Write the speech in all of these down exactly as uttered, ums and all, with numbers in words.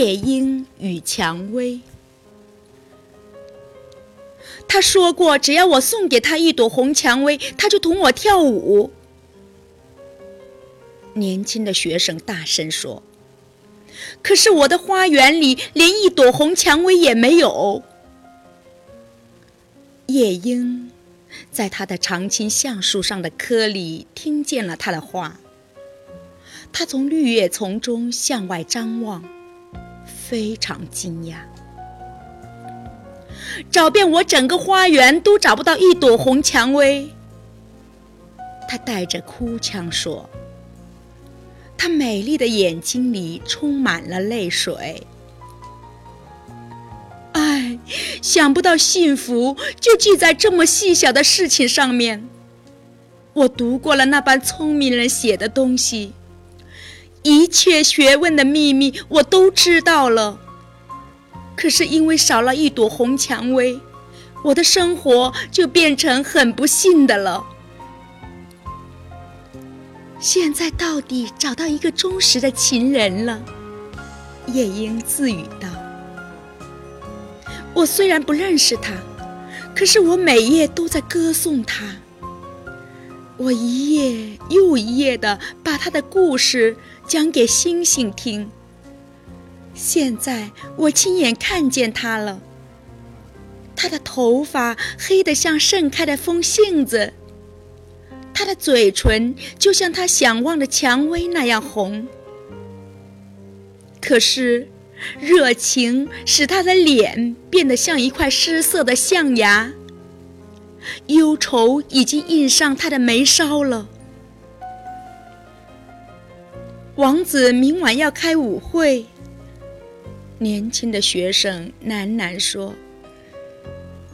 夜莺与蔷薇。他说过，只要我送给他一朵红蔷薇，他就同我跳舞。年轻的学生大声说，可是我的花园里连一朵红蔷薇也没有。夜莺在他的常青橡树上的窠里听见了他的话，他从绿叶丛中向外张望，非常惊讶，找遍我整个花园都找不到一朵红蔷薇。他带着哭腔说，他美丽的眼睛里充满了泪水。唉，想不到幸福就聚在这么细小的事情上面。我读过了那般聪明人写的东西，一切学问的秘密我都知道了，可是因为少了一朵红蔷薇，我的生活就变成很不幸的了。现在到底找到一个忠实的情人了，夜莺自语道。我虽然不认识他，可是我每夜都在歌颂他。我一夜又一夜地把他的故事讲给星星听，现在我亲眼看见他了。他的头发黑得像盛开的风信子，他的嘴唇就像他想望的蔷薇那样红。可是热情使他的脸变得像一块失色的象牙，忧愁已经印上他的眉梢了。王子明晚要开舞会，年轻的学生喃喃说，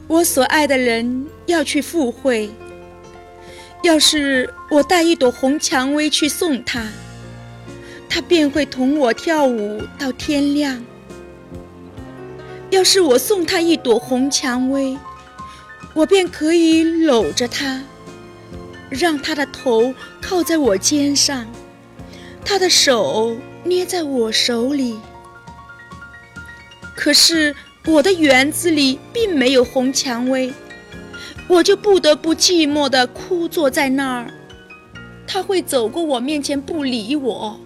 我所爱的人要去赴会，要是我带一朵红蔷薇去送他，他便会同我跳舞到天亮。要是我送他一朵红蔷薇，我便可以搂着他，让他的头靠在我肩上，他的手捏在我手里。可是我的园子里并没有红蔷薇，我就不得不寂寞地枯坐在那儿。他会走过我面前不理我，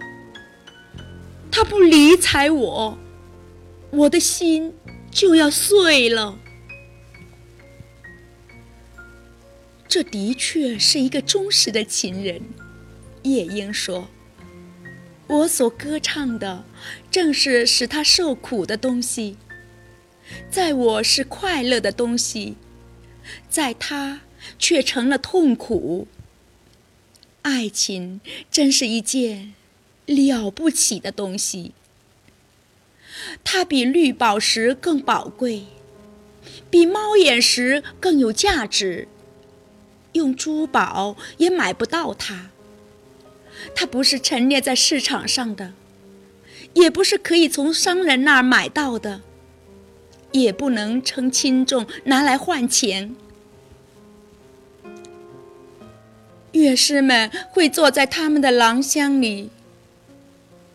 他不理睬我，我的心就要碎了。这的确是一个忠实的情人，夜莺说，我所歌唱的正是使他受苦的东西，在我是快乐的东西，在他却成了痛苦。爱情真是一件了不起的东西，它比绿宝石更宝贵，比猫眼石更有价值，用珠宝也买不到它，它不是陈列在市场上的，也不是可以从商人那儿买到的，也不能称轻重拿来换钱。乐师们会坐在他们的廊厢里，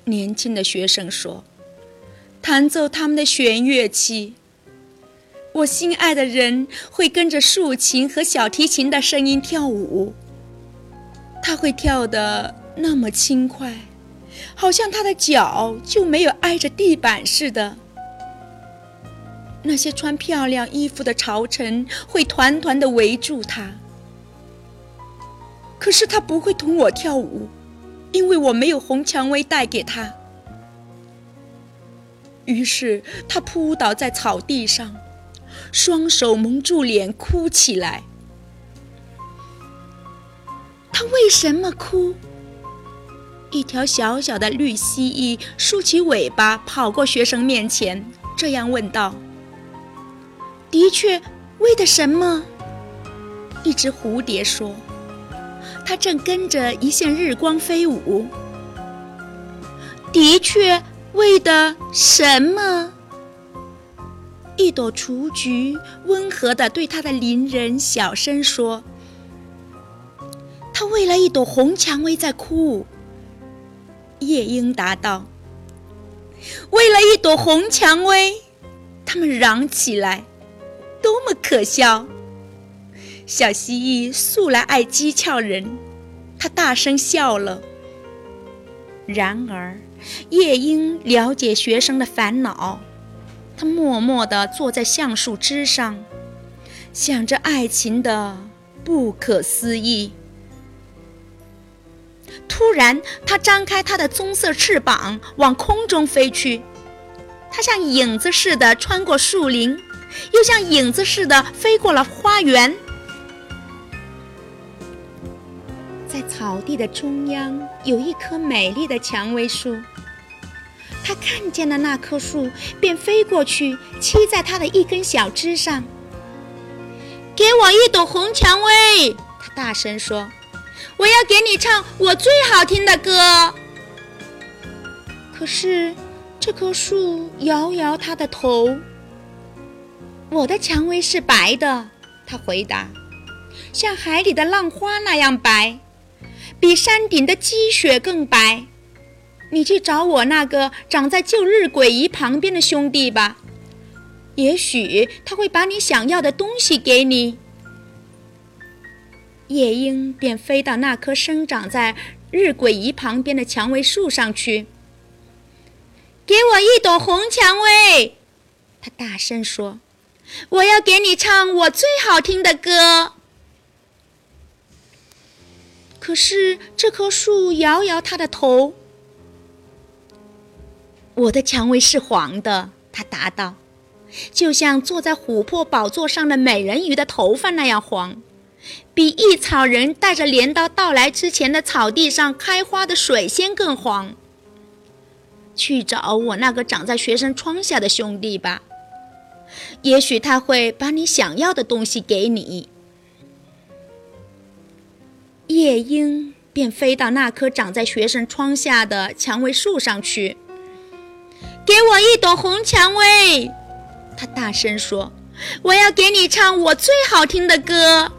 年轻的学生说，弹奏他们的弦乐器。我心爱的人会跟着竖琴和小提琴的声音跳舞，他会跳得那么轻快，好像他的脚就没有挨着地板似的。那些穿漂亮衣服的朝臣会团团地围住他，可是他不会同我跳舞，因为我没有红蔷薇带给他。于是他扑倒在草地上，双手蒙住脸哭起来。他为什么哭？一条小小的绿蜥蜴竖起尾巴跑过学生面前，这样问道。的确，为的什么？一只蝴蝶说，它正跟着一线日光飞舞。的确，为的什么？一朵雏菊温和地对他的邻人小声说，他为了一朵红蔷薇在哭。夜莺答道，为了一朵红蔷薇，他们嚷起来，多么可笑！小蜥蜴素来爱讥诮人，他大声笑了。然而，夜莺了解学生的烦恼，他默默地坐在橡树枝上，想着爱情的不可思议。突然，它张开它的棕色翅膀，往空中飞去。它像影子似的穿过树林，又像影子似的飞过了花园。在草地的中央，有一棵美丽的蔷薇树。它看见了那棵树，便飞过去，栖在它的一根小枝上。给我一朵红蔷薇，它大声说，我要给你唱我最好听的歌。可是这棵树摇摇它的头。我的蔷薇是白的，它回答，像海里的浪花那样白，比山顶的积雪更白。你去找我那个长在旧日晷仪旁边的兄弟吧，也许他会把你想要的东西给你。夜莺便飞到那棵生长在日晷仪旁边的蔷薇树上去。给我一朵红蔷薇，他大声说，我要给你唱我最好听的歌。可是这棵树摇摇它的头。我的蔷薇是黄的，他答道，就像坐在琥珀宝座上的美人鱼的头发那样黄，比一草人带着镰刀到来之前的草地上开花的水仙更黄。去找我那个长在学生窗下的兄弟吧，也许他会把你想要的东西给你。夜莺便飞到那棵长在学生窗下的蔷薇树上去。给我一朵红蔷薇，他大声说，我要给你唱我最好听的歌。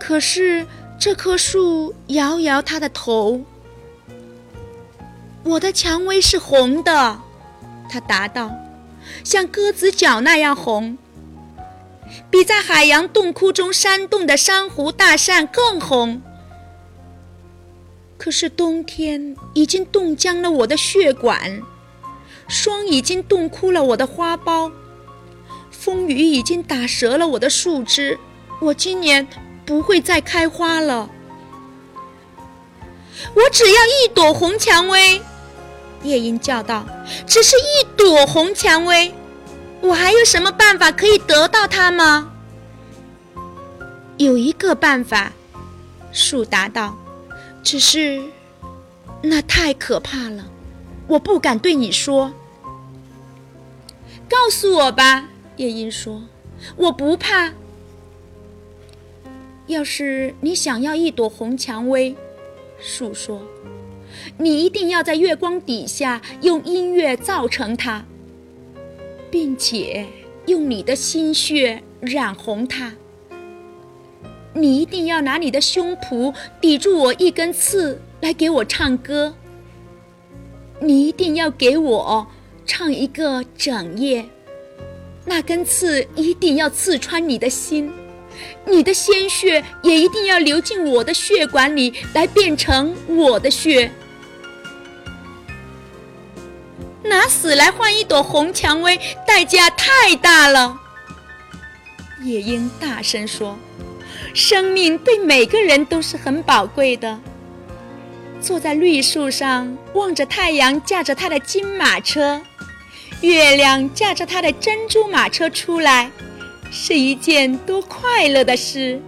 可是这棵树摇摇它的头。我的蔷薇是红的，他答道，像鸽子脚那样红，比在海洋洞窟中扇动的珊瑚大扇更红。可是冬天已经冻僵了我的血管，霜已经冻枯了我的花苞，风雨已经打折了我的树枝，我今年不会再开花了。我只要一朵红蔷薇，夜莺叫道，只是一朵红蔷薇，我还有什么办法可以得到它吗？有一个办法，树答道，只是那太可怕了，我不敢对你说。告诉我吧，夜莺说，我不怕。要是你想要一朵红蔷薇，树说，你一定要在月光底下用音乐造成它，并且用你的心血染红它。你一定要拿你的胸脯抵住我一根刺来给我唱歌。你一定要给我唱一个整夜，那根刺一定要刺穿你的心，你的鲜血也一定要流进我的血管里来变成我的血。拿死来换一朵红蔷薇，代价太大了。夜莺大声说，生命对每个人都是很宝贵的。坐在绿树上，望着太阳驾着它的金马车，月亮驾着它的珍珠马车出来，是一件多快乐的事。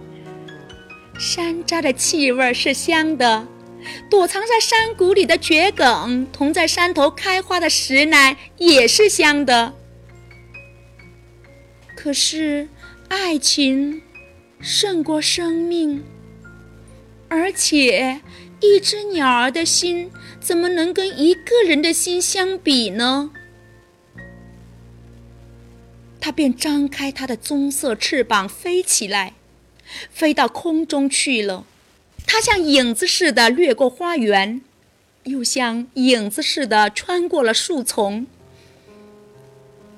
山楂的气味是香的，躲藏在山谷里的桔梗同在山头开花的石楠也是香的。可是爱情胜过生命，而且一只鸟儿的心怎么能跟一个人的心相比呢？它便张开它的棕色翅膀飞起来，飞到空中去了。它像影子似的掠过花园，又像影子似的穿过了树丛。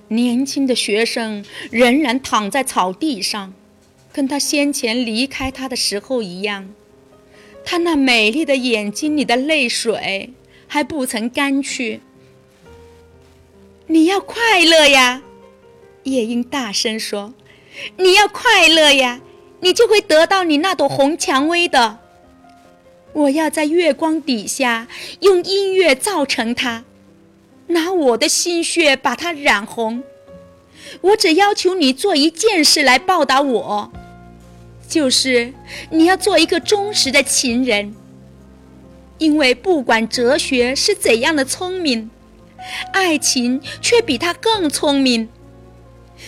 年轻的学生仍然躺在草地上，跟他先前离开他的时候一样，他那美丽的眼睛里的泪水还不曾干去。你要快乐呀，夜莺大声说，你要快乐呀，你就会得到你那朵红蔷薇的。我要在月光底下用音乐造成它，拿我的心血把它染红。我只要求你做一件事来报答我，就是你要做一个忠实的情人。因为不管哲学是怎样的聪明，爱情却比它更聪明。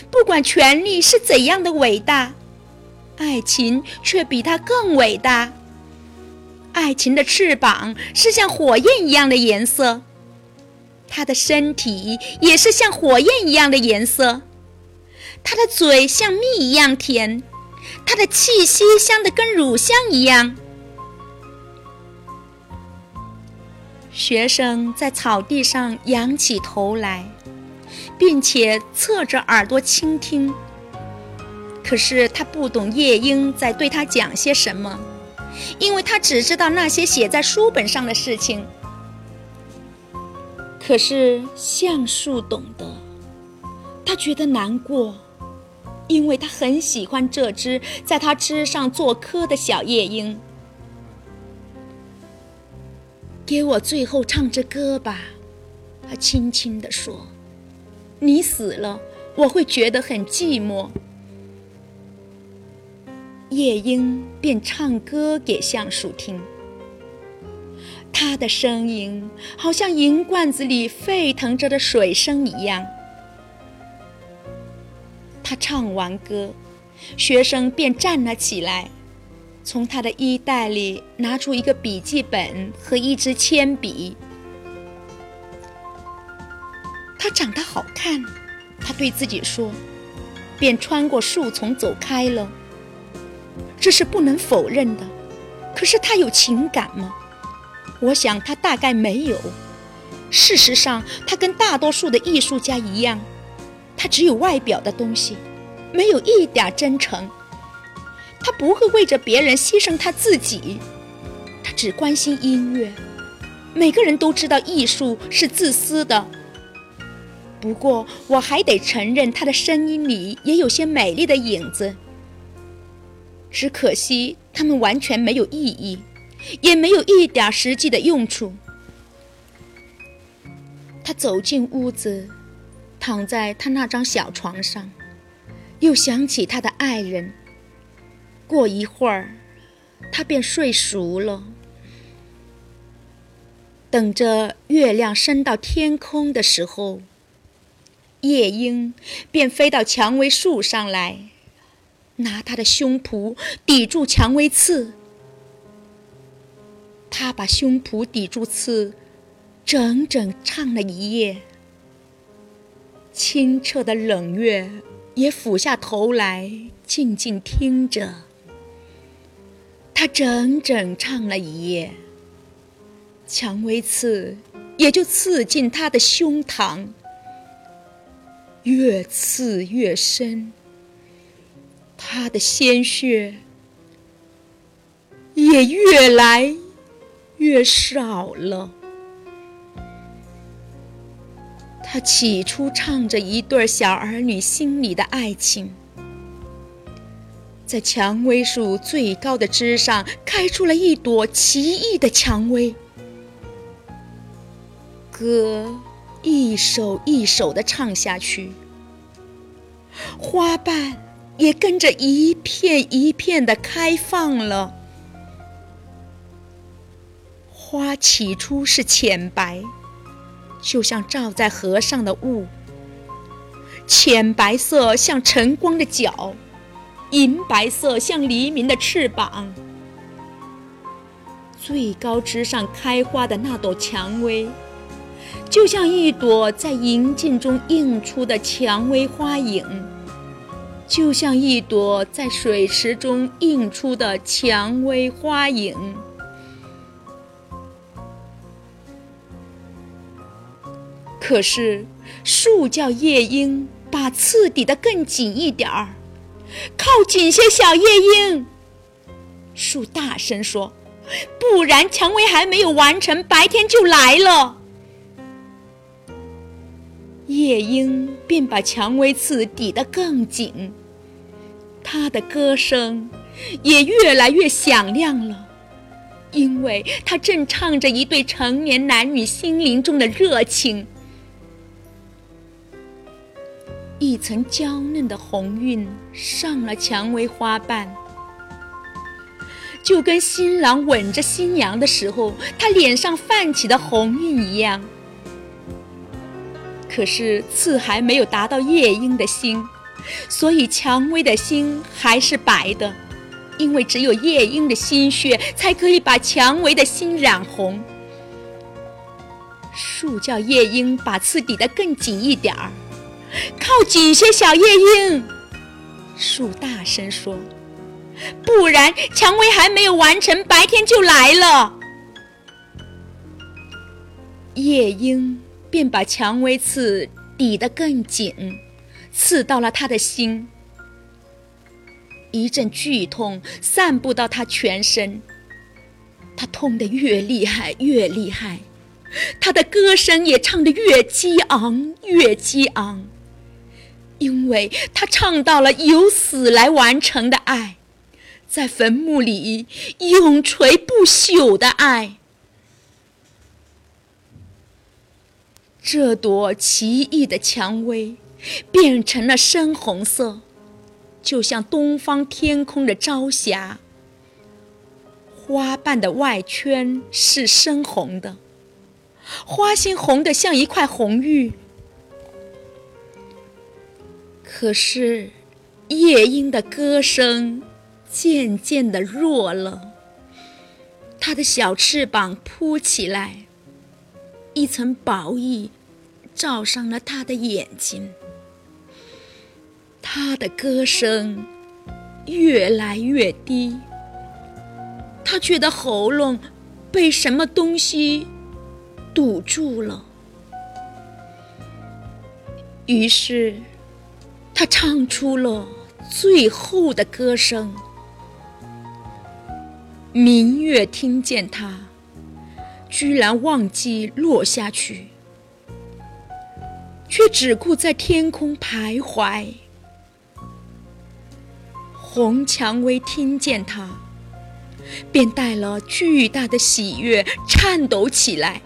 不管权力是怎样的伟大，爱情却比它更伟大。爱情的翅膀是像火焰一样的颜色，它的身体也是像火焰一样的颜色，它的嘴像蜜一样甜，它的气息香得跟乳香一样。学生在草地上仰起头来，并且侧着耳朵倾听，可是他不懂夜莺在对他讲些什么，因为他只知道那些写在书本上的事情。可是橡树懂得，他觉得难过，因为他很喜欢这只在他枝上做窠的小夜莺。给我最后唱支歌吧，他轻轻地说，你死了我会觉得很寂寞。夜莺便唱歌给橡树听，他的声音好像银罐子里沸腾着的水声一样。他唱完歌，学生便站了起来，从他的衣袋里拿出一个笔记本和一支铅笔。他长得好看，他对自己说，便穿过树丛走开了。这是不能否认的。可是他有情感吗？我想他大概没有。事实上，他跟大多数的艺术家一样，他只有外表的东西，没有一点真诚。他不会为着别人牺牲他自己，他只关心音乐。每个人都知道艺术是自私的，不过我还得承认，他的声音里也有些美丽的影子。只可惜他们完全没有意义，也没有一点实际的用处。他走进屋子，躺在他那张小床上，又想起他的爱人。过一会儿，他便睡熟了。等着月亮升到天空的时候，夜莺便飞到蔷薇树上来，拿他的胸脯抵住蔷薇刺。他把胸脯抵住刺，整整唱了一夜。清澈的冷月也俯下头来，静静听着。他整整唱了一夜，蔷薇刺也就刺进他的胸膛，越刺越深，他的鲜血也越来越少了。他起初唱着一对小儿女心里的爱情，在蔷薇树最高的枝上开出了一朵奇异的蔷薇。歌一首一首地唱下去，花瓣也跟着一片一片地开放了。花起初是浅白，就像罩在河上的雾，浅白色像晨光的脚，银白色像黎明的翅膀。最高枝上开花的那朵蔷薇，就像一朵在银镜中映出的蔷薇花影，就像一朵在水池中映出的蔷薇花影。可是树叫夜莺把刺抵得更紧一点儿，靠紧些小夜莺。树大声说，不然蔷薇还没有完成，白天就来了。夜莺便把蔷薇刺抵得更紧，它的歌声也越来越响亮了，因为它正唱着一对成年男女心灵中的热情。一层娇嫩的红晕上了蔷薇花瓣，就跟新郎吻着新娘的时候他脸上泛起的红晕一样。可是刺还没有达到夜莺的心，所以蔷薇的心还是白的，因为只有夜莺的心血才可以把蔷薇的心染红。树叫夜莺把刺抵得更紧一点儿，靠紧些小夜莺。树大声说，不然蔷薇还没有完成，白天就来了。夜莺便把蔷薇刺抵得更紧，刺到了他的心。一阵剧痛散布到他全身，他痛得越厉害越厉害，他的歌声也唱得越激昂越激昂，因为他唱到了由死来完成的爱，在坟墓里永垂不朽的爱。这朵奇异的蔷薇变成了深红色，就像东方天空的朝霞，花瓣的外圈是深红的，花心红得像一块红玉。可是夜莺的歌声渐渐地弱了，它的小翅膀扑起来，一层薄翼罩上了它的眼睛。它的歌声越来越低，它觉得喉咙被什么东西堵住了，于是它唱出了最后的歌声。明月听见他，居然忘记落下去，却只顾在天空徘徊。红蔷薇听见他，便带了巨大的喜悦颤抖起来，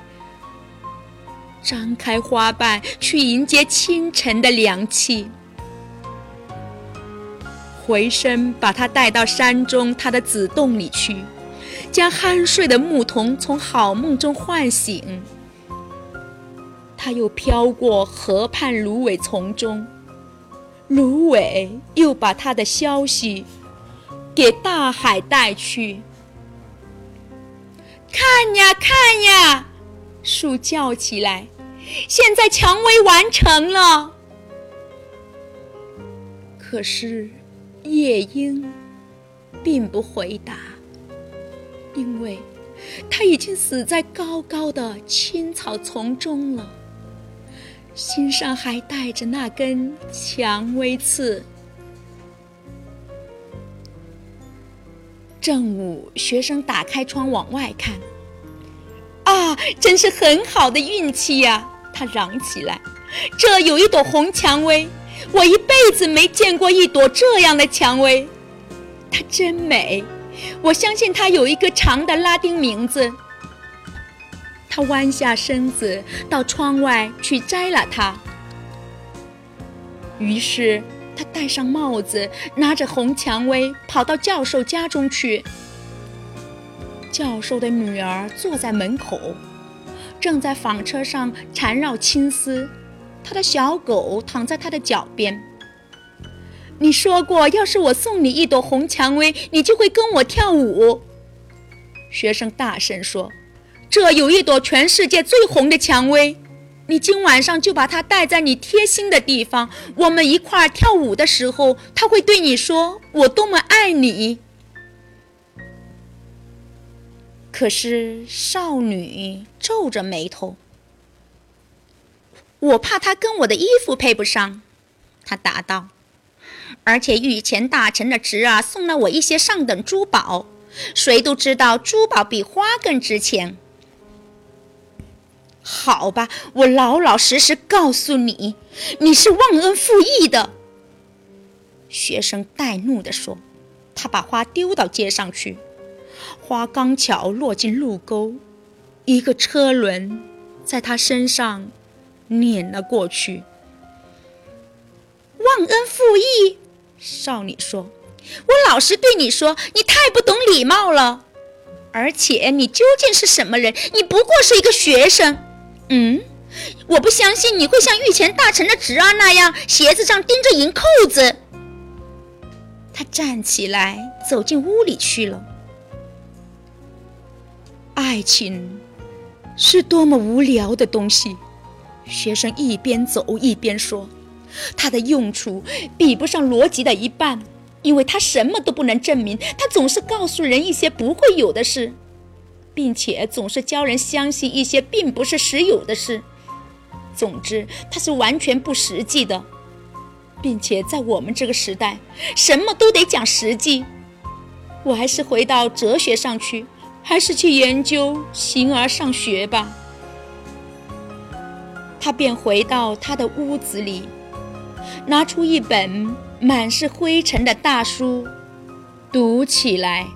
张开花瓣去迎接清晨的凉气。回身把它带到山中它的子洞里去，将酣睡的牧童从好梦中唤醒。它又飘过河畔芦苇丛中，芦苇又把它的消息给大海带去。看呀看呀，树叫起来，现在蔷薇完成了。可是夜莺并不回答，因为它已经死在高高的青草丛中了，心上还带着那根蔷薇刺。正午，学生打开窗往外看，啊，真是很好的运气呀、啊！他嚷起来，这有一朵红蔷薇，我一辈子没见过一朵这样的蔷薇，它真美，我相信它有一个长的拉丁名字。他弯下身子到窗外去摘了它。于是他戴上帽子，拿着红蔷薇跑到教授家中去。教授的女儿坐在门口，正在纺车上缠绕青丝，他的小狗躺在他的脚边。你说过，要是我送你一朵红蔷薇，你就会跟我跳舞。学生大声说，这有一朵全世界最红的蔷薇，你今晚上就把它带在你贴心的地方，我们一块儿跳舞的时候，它会对你说我多么爱你。可是少女皱着眉头，我怕它跟我的衣服配不上。”他答道，“而且御前大臣的侄儿送了我一些上等珠宝，谁都知道珠宝比花更值钱。”“好吧，我老老实实告诉你，你是忘恩负义的。”学生带怒地说。他把花丢到街上去，花刚巧落进路沟，一个车轮在他身上碾了过去。“忘恩负义！”少女说，“我老实对你说，你太不懂礼貌了。而且你究竟是什么人？你不过是一个学生。嗯，我不相信你会像御前大臣的侄儿那样，鞋子上钉着银扣子。”他站起来走进屋里去了。爱情是多么无聊的东西，学生一边走一边说，它的用处比不上逻辑的一半，因为它什么都不能证明，它总是告诉人一些不会有的事，并且总是教人相信一些并不是实有的事。总之，它是完全不实际的，并且在我们这个时代，什么都得讲实际。我还是回到哲学上去，还是去研究形而上学吧。他便回到他的屋子里，拿出一本满是灰尘的大书，读起来。